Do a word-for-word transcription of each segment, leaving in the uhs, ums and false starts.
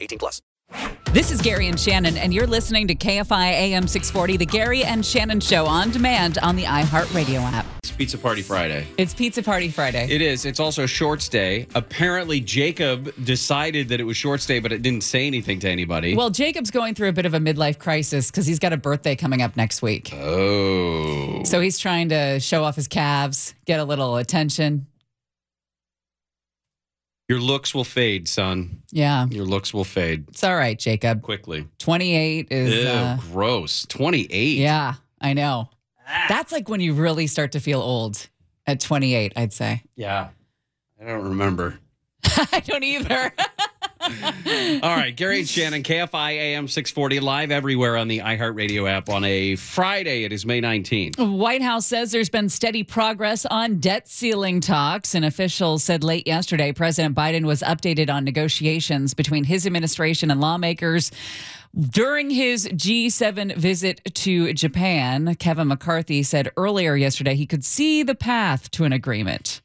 eighteen plus. This is Gary and Shannon, and you're listening to K F I A M six forty, the Gary and Shannon Show on demand on the iHeartRadio app. It's Pizza Party Friday. It's Pizza Party Friday. It is. It's also Shorts Day. Apparently, Jacob decided that it was Shorts Day, but it didn't say anything to anybody. Well, Jacob's going through a bit of a midlife crisis because he's got a birthday coming up next week. Oh. So he's trying to show off his calves, get a little attention. Your looks will fade, son. Yeah. Your looks will fade. It's all right, Jacob. Quickly. twenty-eight is... Ew, uh, gross. twenty-eight? Yeah, I know. Ah. That's like when you really start to feel old at twenty-eight, I'd say. Yeah. I don't remember. I don't either. All right, Gary and Shannon, K F I A M six forty, live everywhere on the iHeartRadio app on a Friday. It is May nineteenth. White House says there's been steady progress on debt ceiling talks. An official said late yesterday President Biden was updated on negotiations between his administration and lawmakers during his G seven visit to Japan. Kevin McCarthy said earlier yesterday he could see the path to an agreement.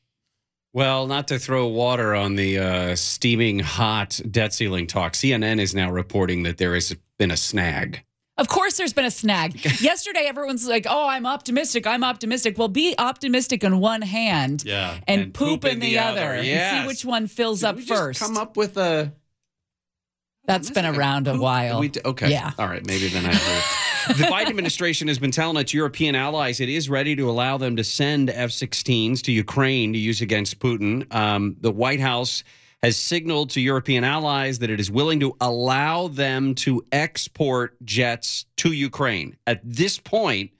Well, not to throw water on the uh, steaming hot debt ceiling talk, C N N is now reporting that there has been a snag. Of course there's been a snag. Yesterday, everyone's like, oh, I'm optimistic. I'm optimistic. Well, be optimistic in one hand yeah. and, and poop, poop in, in the, the other. other. Yes. And see which one fills Did up we first. Just come up with a... That's been around a while. We, okay. Yeah. All right. Maybe then I agree. The Biden administration has been telling its European allies it is ready to allow them to send F sixteens to Ukraine to use against Putin. Um, the White House has signaled to European allies that it is willing to allow them to export jets to Ukraine. At this point,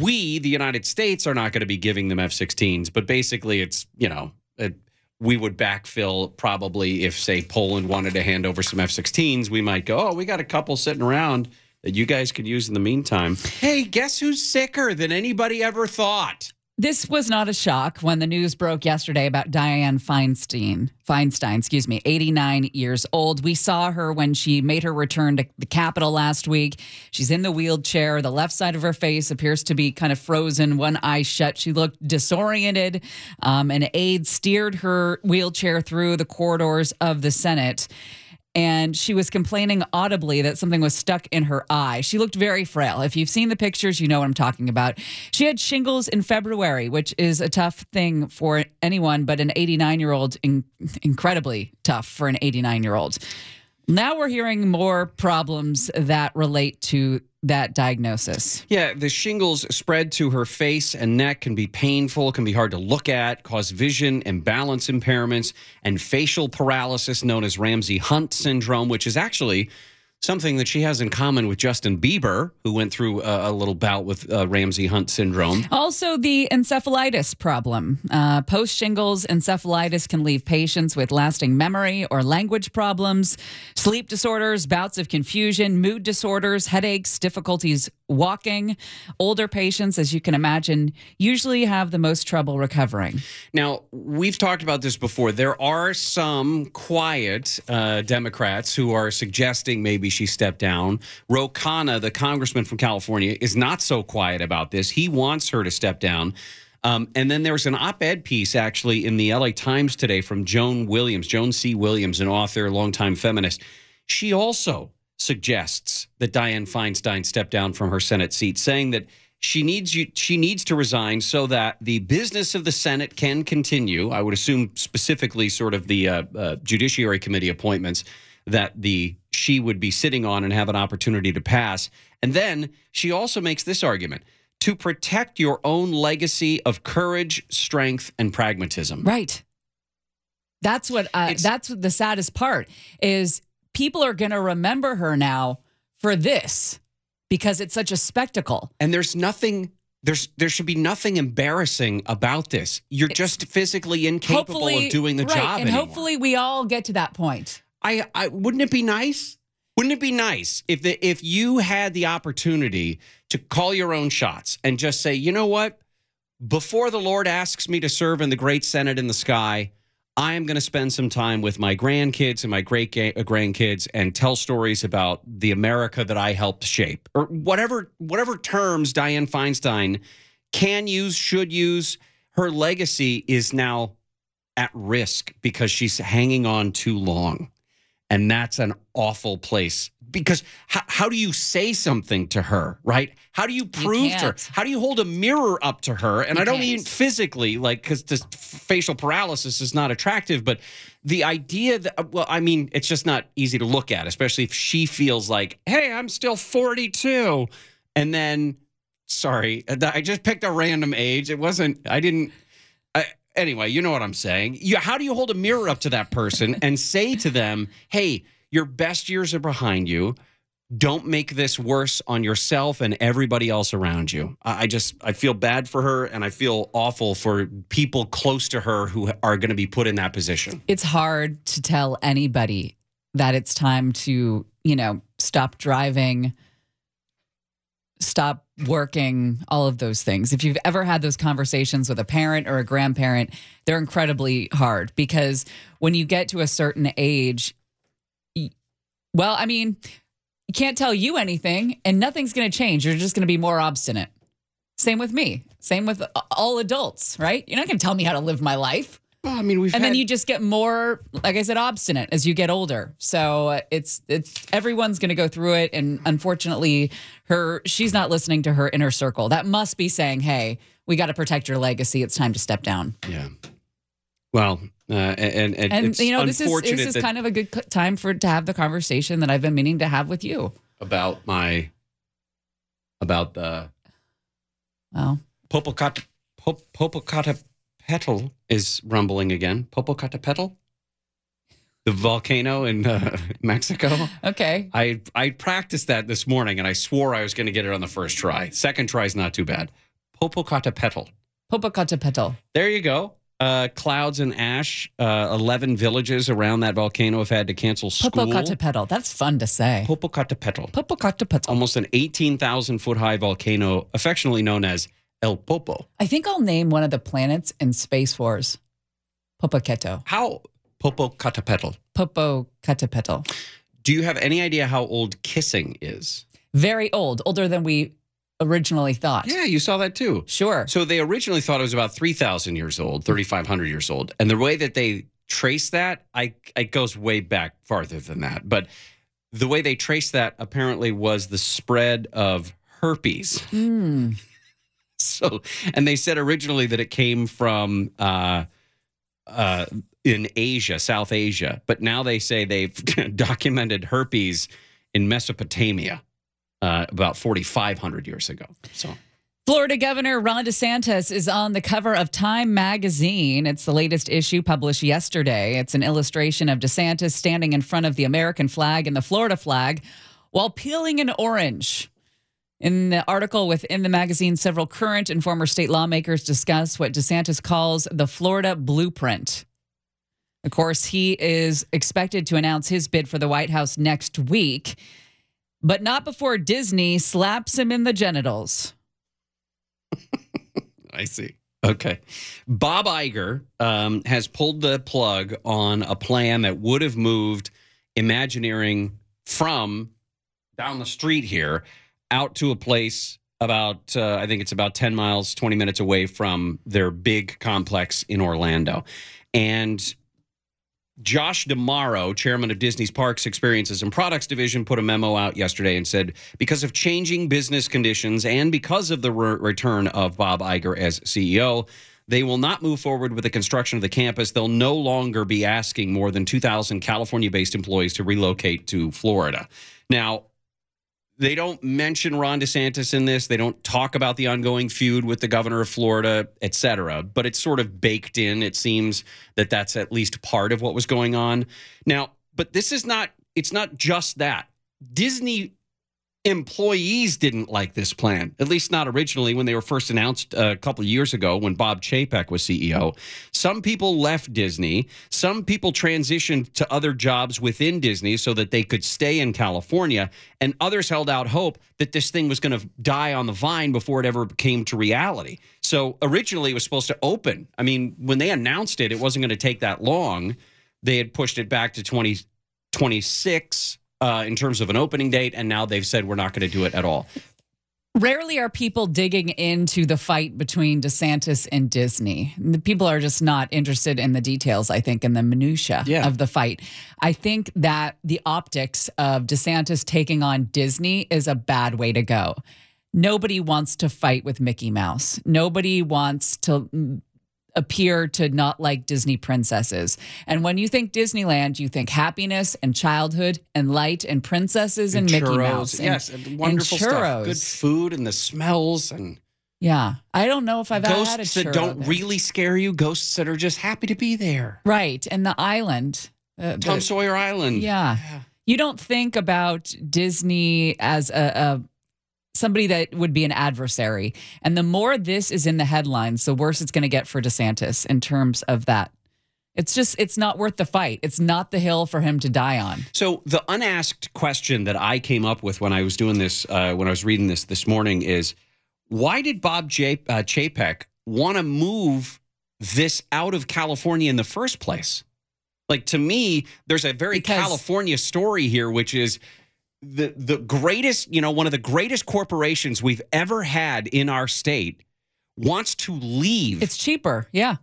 we, the United States, are not going to be giving them F sixteens. But basically, it's, you know... It, we would backfill probably if, say, Poland wanted to hand over some F sixteens. We might go, oh, we got a couple sitting around that you guys could use in the meantime. Hey, guess who's sicker than anybody ever thought? This was not a shock when the news broke yesterday about Dianne Feinstein, Feinstein, excuse me, eighty-nine years old. We saw her when she made her return to the Capitol last week. She's in the wheelchair. The left side of her face appears to be kind of frozen, one eye shut. She looked disoriented. Um, an aide steered her wheelchair through the corridors of the Senate, and she was complaining audibly that something was stuck in her eye. She looked very frail. If you've seen the pictures, you know what I'm talking about. She had shingles in February, which is a tough thing for anyone, but an eighty-nine-year-old, in- incredibly tough for an eighty-nine-year-old. Now we're hearing more problems that relate to that diagnosis. Yeah, the shingles spread to her face and neck, can be painful, can be hard to look at, cause vision and balance impairments, and facial paralysis known as Ramsay Hunt syndrome, which is actually something that she has in common with Justin Bieber, who went through a, a little bout with uh, Ramsay Hunt syndrome. Also, the encephalitis problem. Uh, post-shingles encephalitis can leave patients with lasting memory or language problems, sleep disorders, bouts of confusion, mood disorders, headaches, difficulties walking. Older patients, as you can imagine, usually have the most trouble recovering. Now, we've talked about this before. There are some quiet uh, Democrats who are suggesting maybe she stepped down. Ro Khanna, the congressman from California, is not so quiet about this. He wants her to step down. Um, and then there's an op-ed piece, actually, in the L A Times today from Joan Williams, Joan C. Williams, an author, longtime feminist. She also suggests that Dianne Feinstein step down from her Senate seat, saying that she needs you, she needs to resign so that the business of the Senate can continue. I would assume specifically sort of the uh, uh, Judiciary Committee appointments that the she would be sitting on and have an opportunity to pass. And then she also makes this argument: to protect your own legacy of courage, strength, and pragmatism. Right. That's what uh, that's the saddest part is people are going to remember her now for this because it's such a spectacle. And there's nothing There's there should be nothing embarrassing about this. You're it's, just physically incapable of doing the right, job and anymore. Hopefully we all get to that point. I, I wouldn't it be nice? Wouldn't it be nice if the, if you had the opportunity to call your own shots and just say, you know what? Before the Lord asks me to serve in the great Senate in the sky, I am going to spend some time with my grandkids and my great ga- grandkids and tell stories about the America that I helped shape, or whatever whatever terms Dianne Feinstein can use, should use. Her legacy is now at risk because she's hanging on too long. And that's an awful place, because how, how do you say something to her, right? How do you prove you to her? How do you hold a mirror up to her? And you I don't can't. mean physically, like, because this facial paralysis is not attractive, but the idea that, well, I mean, it's just not easy to look at, especially if she feels like, hey, I'm still forty-two. And then, sorry, I just picked a random age. It wasn't, I didn't. I, Anyway, you know what I'm saying. You, how do you hold a mirror up to that person and say to them, hey, your best years are behind you. Don't make this worse on yourself and everybody else around you. I just, I feel bad for her, and I feel awful for people close to her who are going to be put in that position. It's hard to tell anybody that it's time to, you know, stop driving, stop working, all of those things. If you've ever had those conversations with a parent or a grandparent, they're incredibly hard, because when you get to a certain age, well, I mean, you can't tell you anything and nothing's going to change. You're just going to be more obstinate. Same with me. Same with all adults, right? You're not going to tell me how to live my life. Well, I mean, we've and had- then you just get more, like I said, obstinate as you get older. So it's it's everyone's going to go through it, and unfortunately, her she's not listening to her inner circle. That must be saying, "Hey, we got to protect your legacy. It's time to step down." Yeah. Well, uh, and, and and it's you know, this is this is that- kind of a good time for to have the conversation that I've been meaning to have with you about my about the well Popocatépetl. Popocatépetl. Petal is rumbling again. Popocatépetl, the volcano in uh, Mexico. Okay. I I practiced that this morning, and I swore I was going to get it on the first try. Second try is not too bad. Popocatépetl. Popocatépetl. There you go. Uh, clouds and ash. Uh, Eleven villages around that volcano have had to cancel school. Popocatépetl. That's fun to say. Popocatépetl. Popocatépetl. Almost an eighteen thousand foot high volcano, affectionately known as El Popo. I think I'll name one of the planets in Space Wars Popocatépetl. How? Popocatépetl. Popocatépetl. Do you have any idea how old kissing is? Very old, older than we originally thought. Yeah, you saw that too. Sure. So they originally thought it was about three thousand years old, thirty-five hundred years old. And the way that they trace that, I it goes way back farther than that. But the way they trace that apparently was the spread of herpes. Hmm. So, and they said originally that it came from uh, uh, in Asia, South Asia. But now they say they've documented herpes in Mesopotamia uh, about forty-five hundred years ago. So, Florida Governor Ron DeSantis is on the cover of Time magazine. It's the latest issue published yesterday. It's an illustration of DeSantis standing in front of the American flag and the Florida flag while peeling an orange. In the article within the magazine, several current and former state lawmakers discuss what DeSantis calls the Florida blueprint. Of course, he is expected to announce his bid for the White House next week, but not before Disney slaps him in the genitals. I see. Okay. Bob Iger um, has pulled the plug on a plan that would have moved Imagineering from down the street here out to a place about, uh, I think it's about ten miles, twenty minutes away from their big complex in Orlando. And Josh DeMaro, chairman of Disney's Parks, Experiences, and Products Division, put a memo out yesterday and said, because of changing business conditions and because of the re- return of Bob Iger as C E O, they will not move forward with the construction of the campus. They'll no longer be asking more than two thousand California-based employees to relocate to Florida. Now, they don't mention Ron DeSantis in this. They don't talk about the ongoing feud with the governor of Florida, et cetera. But it's sort of baked in. It seems that that's at least part of what was going on. Now, but this is not, it's not just that. Disney Employees didn't like this plan, at least not originally when they were first announced a couple of years ago when Bob Chapek was C E O. Some people left Disney. Some people transitioned to other jobs within Disney so that they could stay in California. And others held out hope that this thing was going to die on the vine before it ever came to reality. So originally it was supposed to open. I mean, when they announced it, it wasn't going to take that long. They had pushed it back to twenty twenty-six. Uh, in terms of an opening date, and now they've said we're not going to do it at all. Rarely are people digging into the fight between DeSantis and Disney. The people are just not interested in the details, I think, in the minutia yeah. of the fight. I think that the optics of DeSantis taking on Disney is a bad way to go. Nobody wants to fight with Mickey Mouse. Nobody wants to appear to not like Disney princesses. And when you think Disneyland, you think happiness and childhood and light and princesses and, and Mickey Mouse. And, yes, and wonderful and stuff. Good food and the smells and... Yeah. I don't know if I've ever had a churro. Ghosts that don't there. really scare you. Ghosts that are just happy to be there. Right. And the island. Uh, Tom the, Sawyer Island. Yeah. yeah. You don't think about Disney as a... a somebody that would be an adversary. And the more this is in the headlines, the worse it's going to get for DeSantis in terms of that. It's just, it's not worth the fight. It's not the hill for him to die on. So the unasked question that I came up with when I was doing this, uh, when I was reading this this morning is, why did Bob J- uh, Chapek want to move this out of California in the first place? Like, to me, there's a very because California story here, which is... The the greatest, you know, one of the greatest corporations we've ever had in our state wants to leave. It's cheaper. Yeah.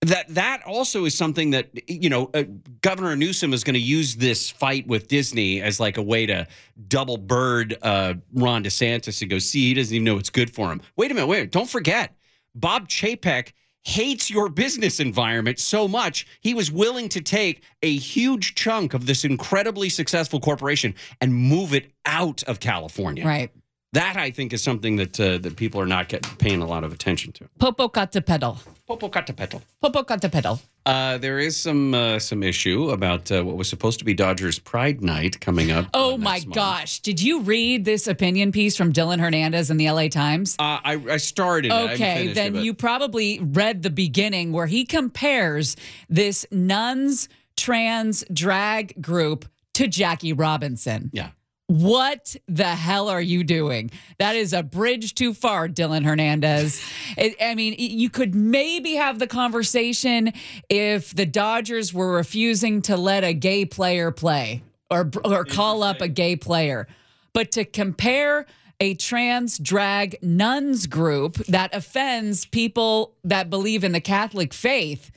That that also is something that, you know, uh, Governor Newsom is going to use this fight with Disney as like a way to double bird uh, Ron DeSantis and go, see, he doesn't even know what's good for him. Wait a minute. Wait, don't forget, Bob Chapek hates your business environment so much, he was willing to take a huge chunk of this incredibly successful corporation and move it out of California. Right. That, I think, is something that uh, that people are not getting, paying a lot of attention to. Popocatépetl. Popocatépetl. Popocatépetl. Uh, there is some uh, some issue about uh, what was supposed to be Dodgers Pride Night coming up. Oh, my gosh. Month. Did you read this opinion piece from Dylan Hernandez in the L A Times? Uh, I, I started okay, it. Okay, then it, you probably read the beginning where he compares this nuns, trans, drag group to Jackie Robinson. Yeah. What the hell are you doing? That is a bridge too far, Dylan Hernandez. It, I mean, you could maybe have the conversation if the Dodgers were refusing to let a gay player play or or call up a gay player. But to compare a trans drag nuns group that offends people that believe in the Catholic faith,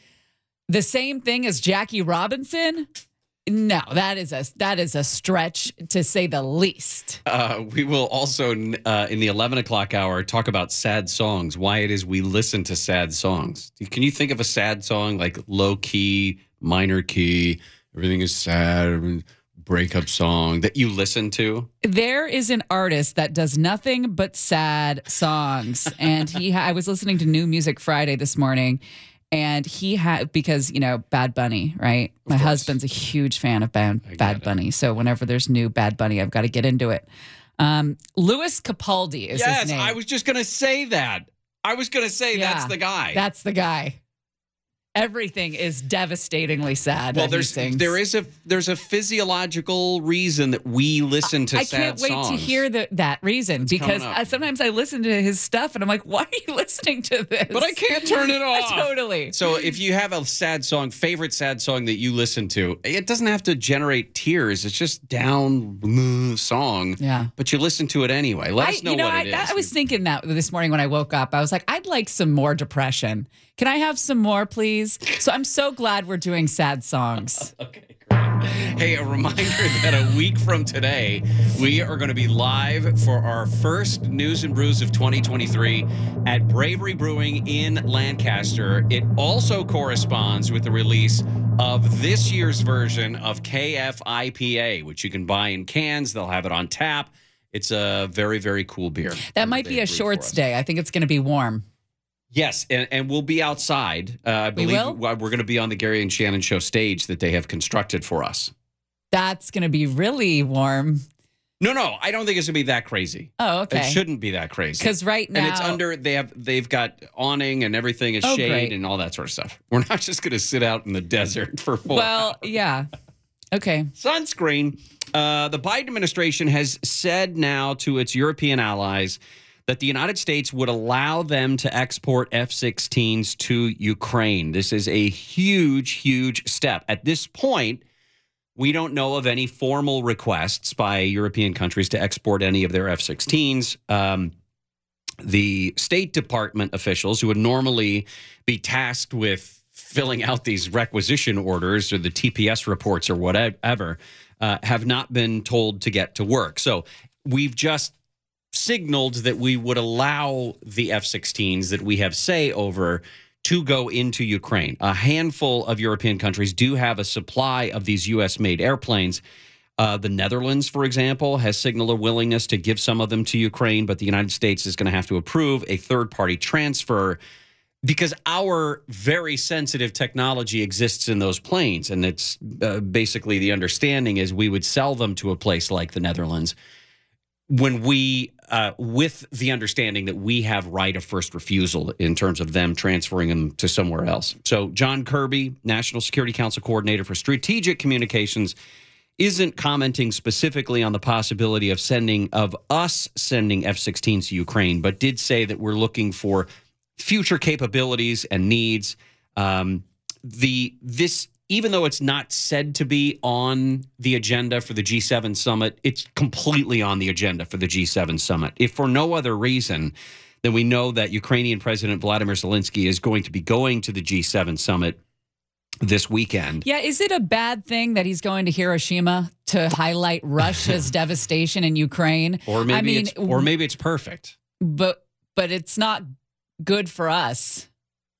the same thing as Jackie Robinson? No, that is a that is a stretch, to say the least. Uh, we will also, uh, in the eleven o'clock hour, talk about sad songs, why it is we listen to sad songs. Can you think of a sad song, like low key, minor key, everything is sad, breakup song that you listen to? There is an artist that does nothing but sad songs. And he, I was listening to New Music Friday this morning. And he had, because, you know, Bad Bunny, right? Of My course. husband's a huge fan of Bad, Bad Bunny. So whenever there's new Bad Bunny, I've got to get into it. Um, Lewis Capaldi is yes, his name. Yes, I was just going to say that. I was going to say yeah, that's the guy. That's the guy. Everything is devastatingly sad. Well, there's there is a there's a physiological reason that we listen to I, I sad songs. I can't wait songs. to hear the, that reason it's because I, sometimes I listen to his stuff and I'm like, why are you listening to this? But I can't turn it off. Totally. So if you have a sad song, favorite sad song that you listen to, it doesn't have to generate tears. It's just down song. Yeah. But you listen to it anyway. Let I, us know, you know what I, it is. I was thinking that this morning when I woke up. I was like, I'd like some more depression. Can I have some more, please? So I'm so glad we're doing sad songs. Okay, great. Hey, a reminder that a week from today, we are going to be live for our first News and Brews of twenty twenty-three at Bravery Brewing in Lancaster. It also corresponds with the release of this year's version of K F I P A, which you can buy in cans. They'll have it on tap. It's a very, very cool beer. That might be a shorts day. I think it's going to be warm. Yes, and, and we'll be outside. Uh, I believe we will? We're going to be on the Gary and Shannon Show stage that they have constructed for us. That's going to be really warm. No, no, I don't think it's gonna be that crazy. Oh, okay. It shouldn't be that crazy because right now, and it's under. They have they've got awning and everything, and oh, shade great. and all that sort of stuff. We're not just gonna sit out in the desert for four. Well, hours. yeah, okay. Sunscreen. Uh, the Biden administration has said now to its European allies that the United States would allow them to export F sixteens to Ukraine. This is a huge, huge step. At this point, we don't know of any formal requests by European countries to export any of their F sixteens. Um, the State Department officials, who would normally be tasked with filling out these requisition orders or the T P S reports or whatever, uh, have not been told to get to work. So we've just signaled that we would allow the F sixteens that we have say over to go into Ukraine. A handful of European countries do have a supply of these U S-made airplanes. Uh, the Netherlands, for example, has signaled a willingness to give some of them to Ukraine, but the United States is going to have to approve a third-party transfer because our very sensitive technology exists in those planes, and it's uh, basically the understanding is we would sell them to a place like the Netherlands when we, uh, with the understanding that we have right of first refusal in terms of them transferring them to somewhere else. So John Kirby, National Security Council Coordinator for Strategic Communications, isn't commenting specifically on the possibility of sending, of us sending F sixteens to Ukraine, but did say that we're looking for future capabilities and needs. Um, the, this, even though it's not said to be on the agenda for the G seven summit, it's completely on the agenda for the G seven summit. If for no other reason than we know that Ukrainian President Vladimir Zelensky is going to be going to the G seven summit this weekend. Yeah, is it a bad thing that he's going to Hiroshima to highlight Russia's devastation in Ukraine? Or maybe I mean, it's, or maybe it's perfect. But but it's not good for us.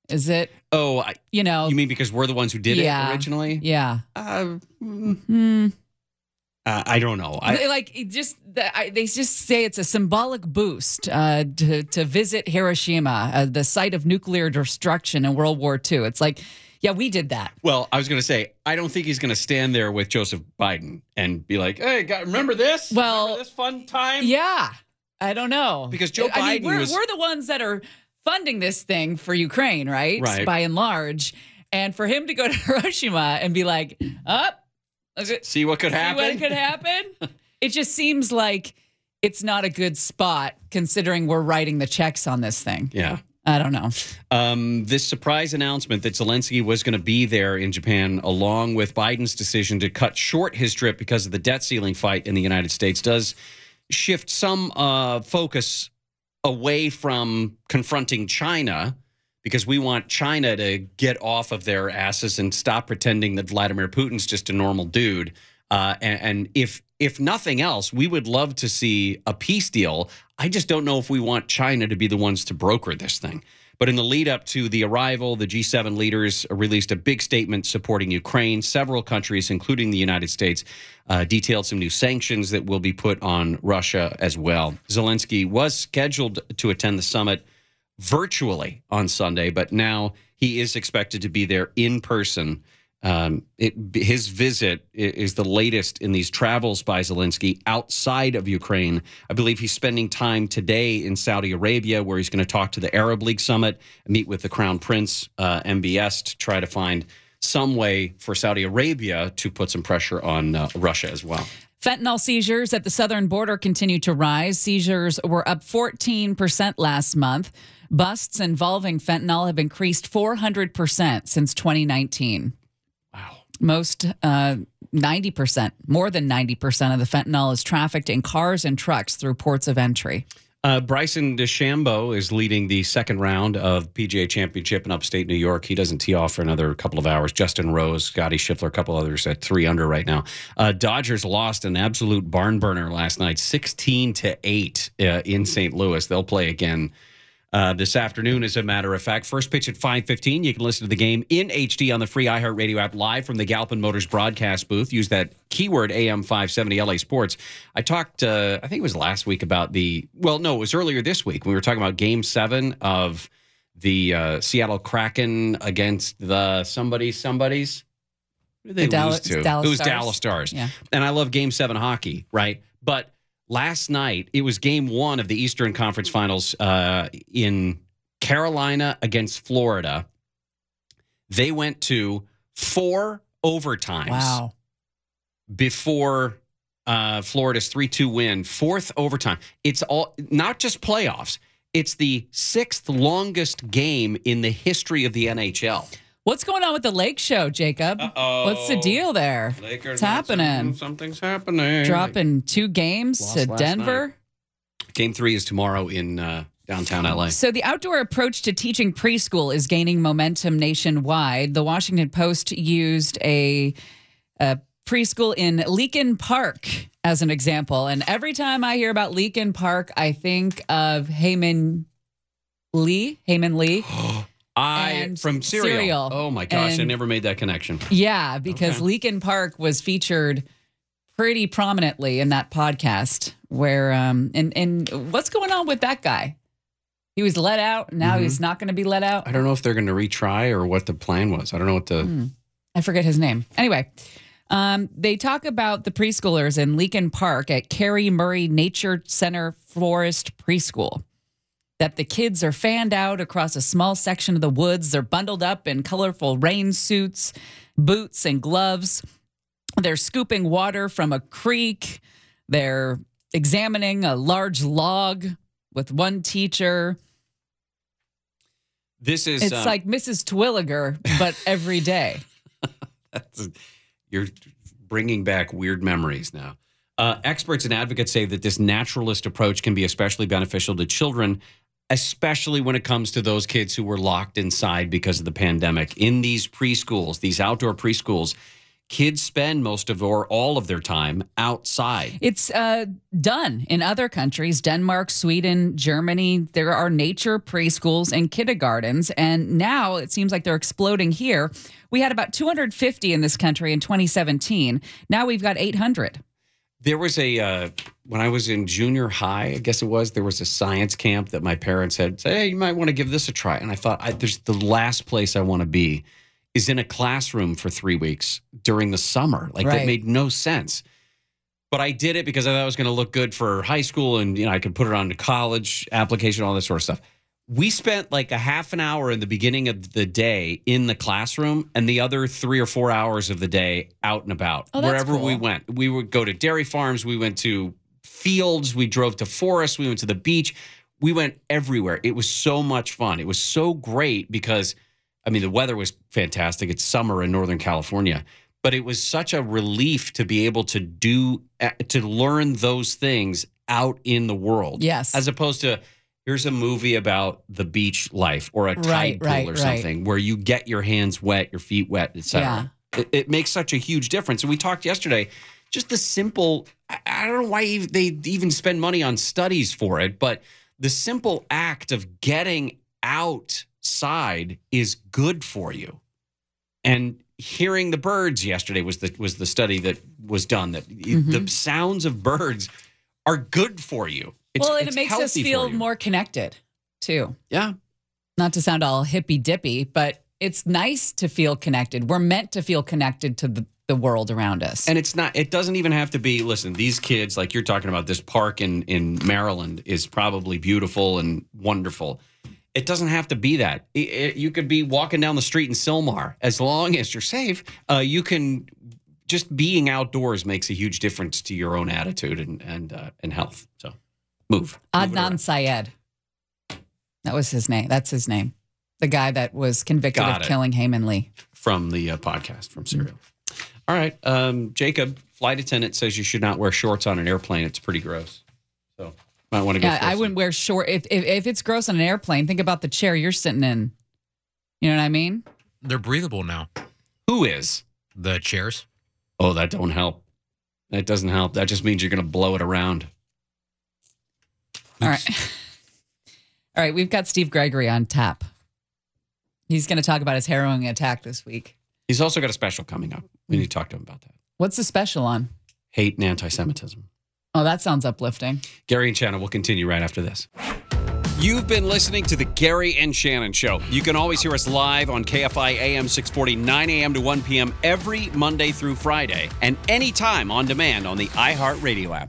Is it? Oh, I, you know, you mean because we're the ones who did yeah, it originally? Yeah. Uh, mm, uh, I don't know. I, like, it just the, I, they just say it's a symbolic boost uh, to to visit Hiroshima, uh, the site of nuclear destruction in World War Two. It's like, yeah, we did that. Well, I was going to say, I don't think he's going to stand there with Joseph Biden and be like, "Hey, God, remember this? Well, remember this fun time?" Yeah, I don't know because Joe Biden. I mean, we're, was, we're the ones that are funding this thing for Ukraine, right? Right. By and large. And for him to go to Hiroshima and be like, up, oh, see what could see happen. What could happen. It just seems like it's not a good spot considering we're writing the checks on this thing. Yeah. I don't know. Um, this surprise announcement that Zelensky was going to be there in Japan, along with Biden's decision to cut short his trip because of the debt ceiling fight in the United States, does shift some uh, focus away from confronting China, because we want China to get off of their asses and stop pretending that Vladimir Putin's just a normal dude. Uh, and, and if if nothing else, we would love to see a peace deal. I just don't know if we want China to be the ones to broker this thing. But in the lead up to the arrival, the G seven leaders released a big statement supporting Ukraine. Several countries, including the United States, Uh, detailed some new sanctions that will be put on Russia as well. Zelensky was scheduled to attend the summit virtually on Sunday, but now he is expected to be there in person. Um, it, his visit is the latest in these travels by Zelensky outside of Ukraine. I believe he's spending time today in Saudi Arabia, where he's going to talk to the Arab League summit, meet with the Crown Prince, uh, M B S, to try to find some way for Saudi Arabia to put some pressure on uh, Russia as well. Fentanyl seizures at the southern border continue to rise. Seizures were up fourteen percent last month. Busts involving fentanyl have increased four hundred percent since twenty nineteen. Wow. Most uh, ninety percent, more than ninety percent of the fentanyl is trafficked in cars and trucks through ports of entry. Uh, Bryson DeChambeau is leading the second round of P G A Championship in upstate New York. He doesn't tee off for another couple of hours. Justin Rose, Scotty Schiffler, a couple others at three under right now. Uh, Dodgers lost an absolute barn burner last night, sixteen to eight uh, in Saint Louis. They'll play again uh, this afternoon, as a matter of fact. First pitch at five fifteen. You can listen to the game in H D on the free iHeartRadio app live from the Galpin Motors broadcast booth. Use that keyword A M five seventy L A Sports. I talked, uh, I think it was last week about the, well, no, it was earlier this week. We were talking about game seven of the uh, Seattle Kraken against the somebody, somebody's. Who did they the lose Dal- to? Dallas it was Stars. Dallas Stars. Yeah. And I love game seven hockey, right? But last night, it was game one of the Eastern Conference Finals uh, in Carolina against Florida. They went to four overtimes. Wow. Before uh, Florida's three two win, fourth overtime. It's all not just playoffs. It's the sixth longest game in the history of the N H L. What's going on with the Lake Show, Jacob? Uh-oh. What's the deal there? Lakers, it's happening. Something's happening. Dropping two games Lost to Denver. Night. Game three is tomorrow in uh, downtown L A. So the outdoor approach to teaching preschool is gaining momentum nationwide. The Washington Post used a, a preschool in Leakin Park as an example. And every time I hear about Leakin Park, I think of Hae Min Lee. Hae Min Lee. I from Serial. Serial. Oh my gosh, and I never made that connection. Yeah, because okay. Leakin Park was featured pretty prominently in that podcast. Where um and and what's going on with that guy? He was let out. Now mm-hmm. he's not going to be let out. I don't know if they're going to retry or what the plan was. I don't know what the. Mm. I forget his name. Anyway, um, they talk about the preschoolers in Leakin Park at Carey Murray Nature Center Forest Preschool. That the kids are fanned out across a small section of the woods. They're bundled up in colorful rain suits, boots, and gloves. They're scooping water from a creek. They're examining a large log with one teacher. This is It's um, like Missus Twilliger, but every day. That's, you're bringing back weird memories now. Uh, experts and advocates say that this naturalist approach can be especially beneficial to children, especially when it comes to those kids who were locked inside because of the pandemic. In these preschools, these outdoor preschools, kids spend most of or all of their time outside. It's uh, done in other countries, Denmark, Sweden, Germany. There are nature preschools and kindergartens, and now it seems like they're exploding here. We had about two hundred fifty in this country in twenty seventeen. Now we've got eight hundred. There was a, uh, when I was in junior high, I guess it was, there was a science camp that my parents had said, hey, you might want to give this a try. And I thought, I, there's the last place I want to be is in a classroom for three weeks during the summer. Like, right. That made no sense. But I did it because I thought it was going to look good for high school and, you know, I could put it on the college application, all this sort of stuff. We spent like a half an hour in the beginning of the day in the classroom and the other three or four hours of the day out and about. Oh, that's wherever cool. We went. We would go to dairy farms. We went to fields. We drove to forests. We went to the beach. We went everywhere. It was so much fun. It was so great because, I mean, the weather was fantastic. It's summer in Northern California. But it was such a relief to be able to do, to learn those things out in the world. Yes. As opposed to... Here's a movie about the beach life or a tide right, pool right, or something right. where you get your hands wet, your feet wet, et cetera. Yeah. It, it makes such a huge difference. And we talked yesterday, just the simple, I don't know why they even spend money on studies for it, but the simple act of getting outside is good for you. And hearing the birds yesterday was the, was the study that was done, that mm-hmm. the sounds of birds are good for you. It's, well, and it makes us feel more connected, too. Yeah. Not to sound all hippy-dippy, but it's nice to feel connected. We're meant to feel connected to the, the world around us. And it's not. It doesn't even have to be, listen, these kids, like you're talking about, this park in, in Maryland is probably beautiful and wonderful. It doesn't have to be that. It, it, you could be walking down the street in Sylmar. As long as you're safe, uh, you can... Just being outdoors makes a huge difference to your own attitude and and, uh, and health. So... Move. Adnan Move Syed. That was his name. That's his name. The guy that was convicted Got of it. killing Hae Min Lee. From the uh, podcast, from Serial. Mm-hmm. All right. Um, Jacob, flight attendant, says you should not wear shorts on an airplane. It's pretty gross. So might want to go yeah, I wouldn't wear short. If, if if it's gross on an airplane, think about the chair you're sitting in. You know what I mean? They're breathable now. Who is? The chairs. Oh, that don't help. That doesn't help. That just means you're going to blow it around. All right. All right. We've got Steve Gregory on tap. He's going to talk about his harrowing attack this week. He's also got a special coming up. We need to talk to him about that. What's the special on? Hate and anti-Semitism. Oh, that sounds uplifting. Gary and Shannon will continue right after this. You've been listening to the Gary and Shannon Show. You can always hear us live on K F I A M six forty, nine a.m. to one p.m. every Monday through Friday and anytime on demand on the iHeartRadio app.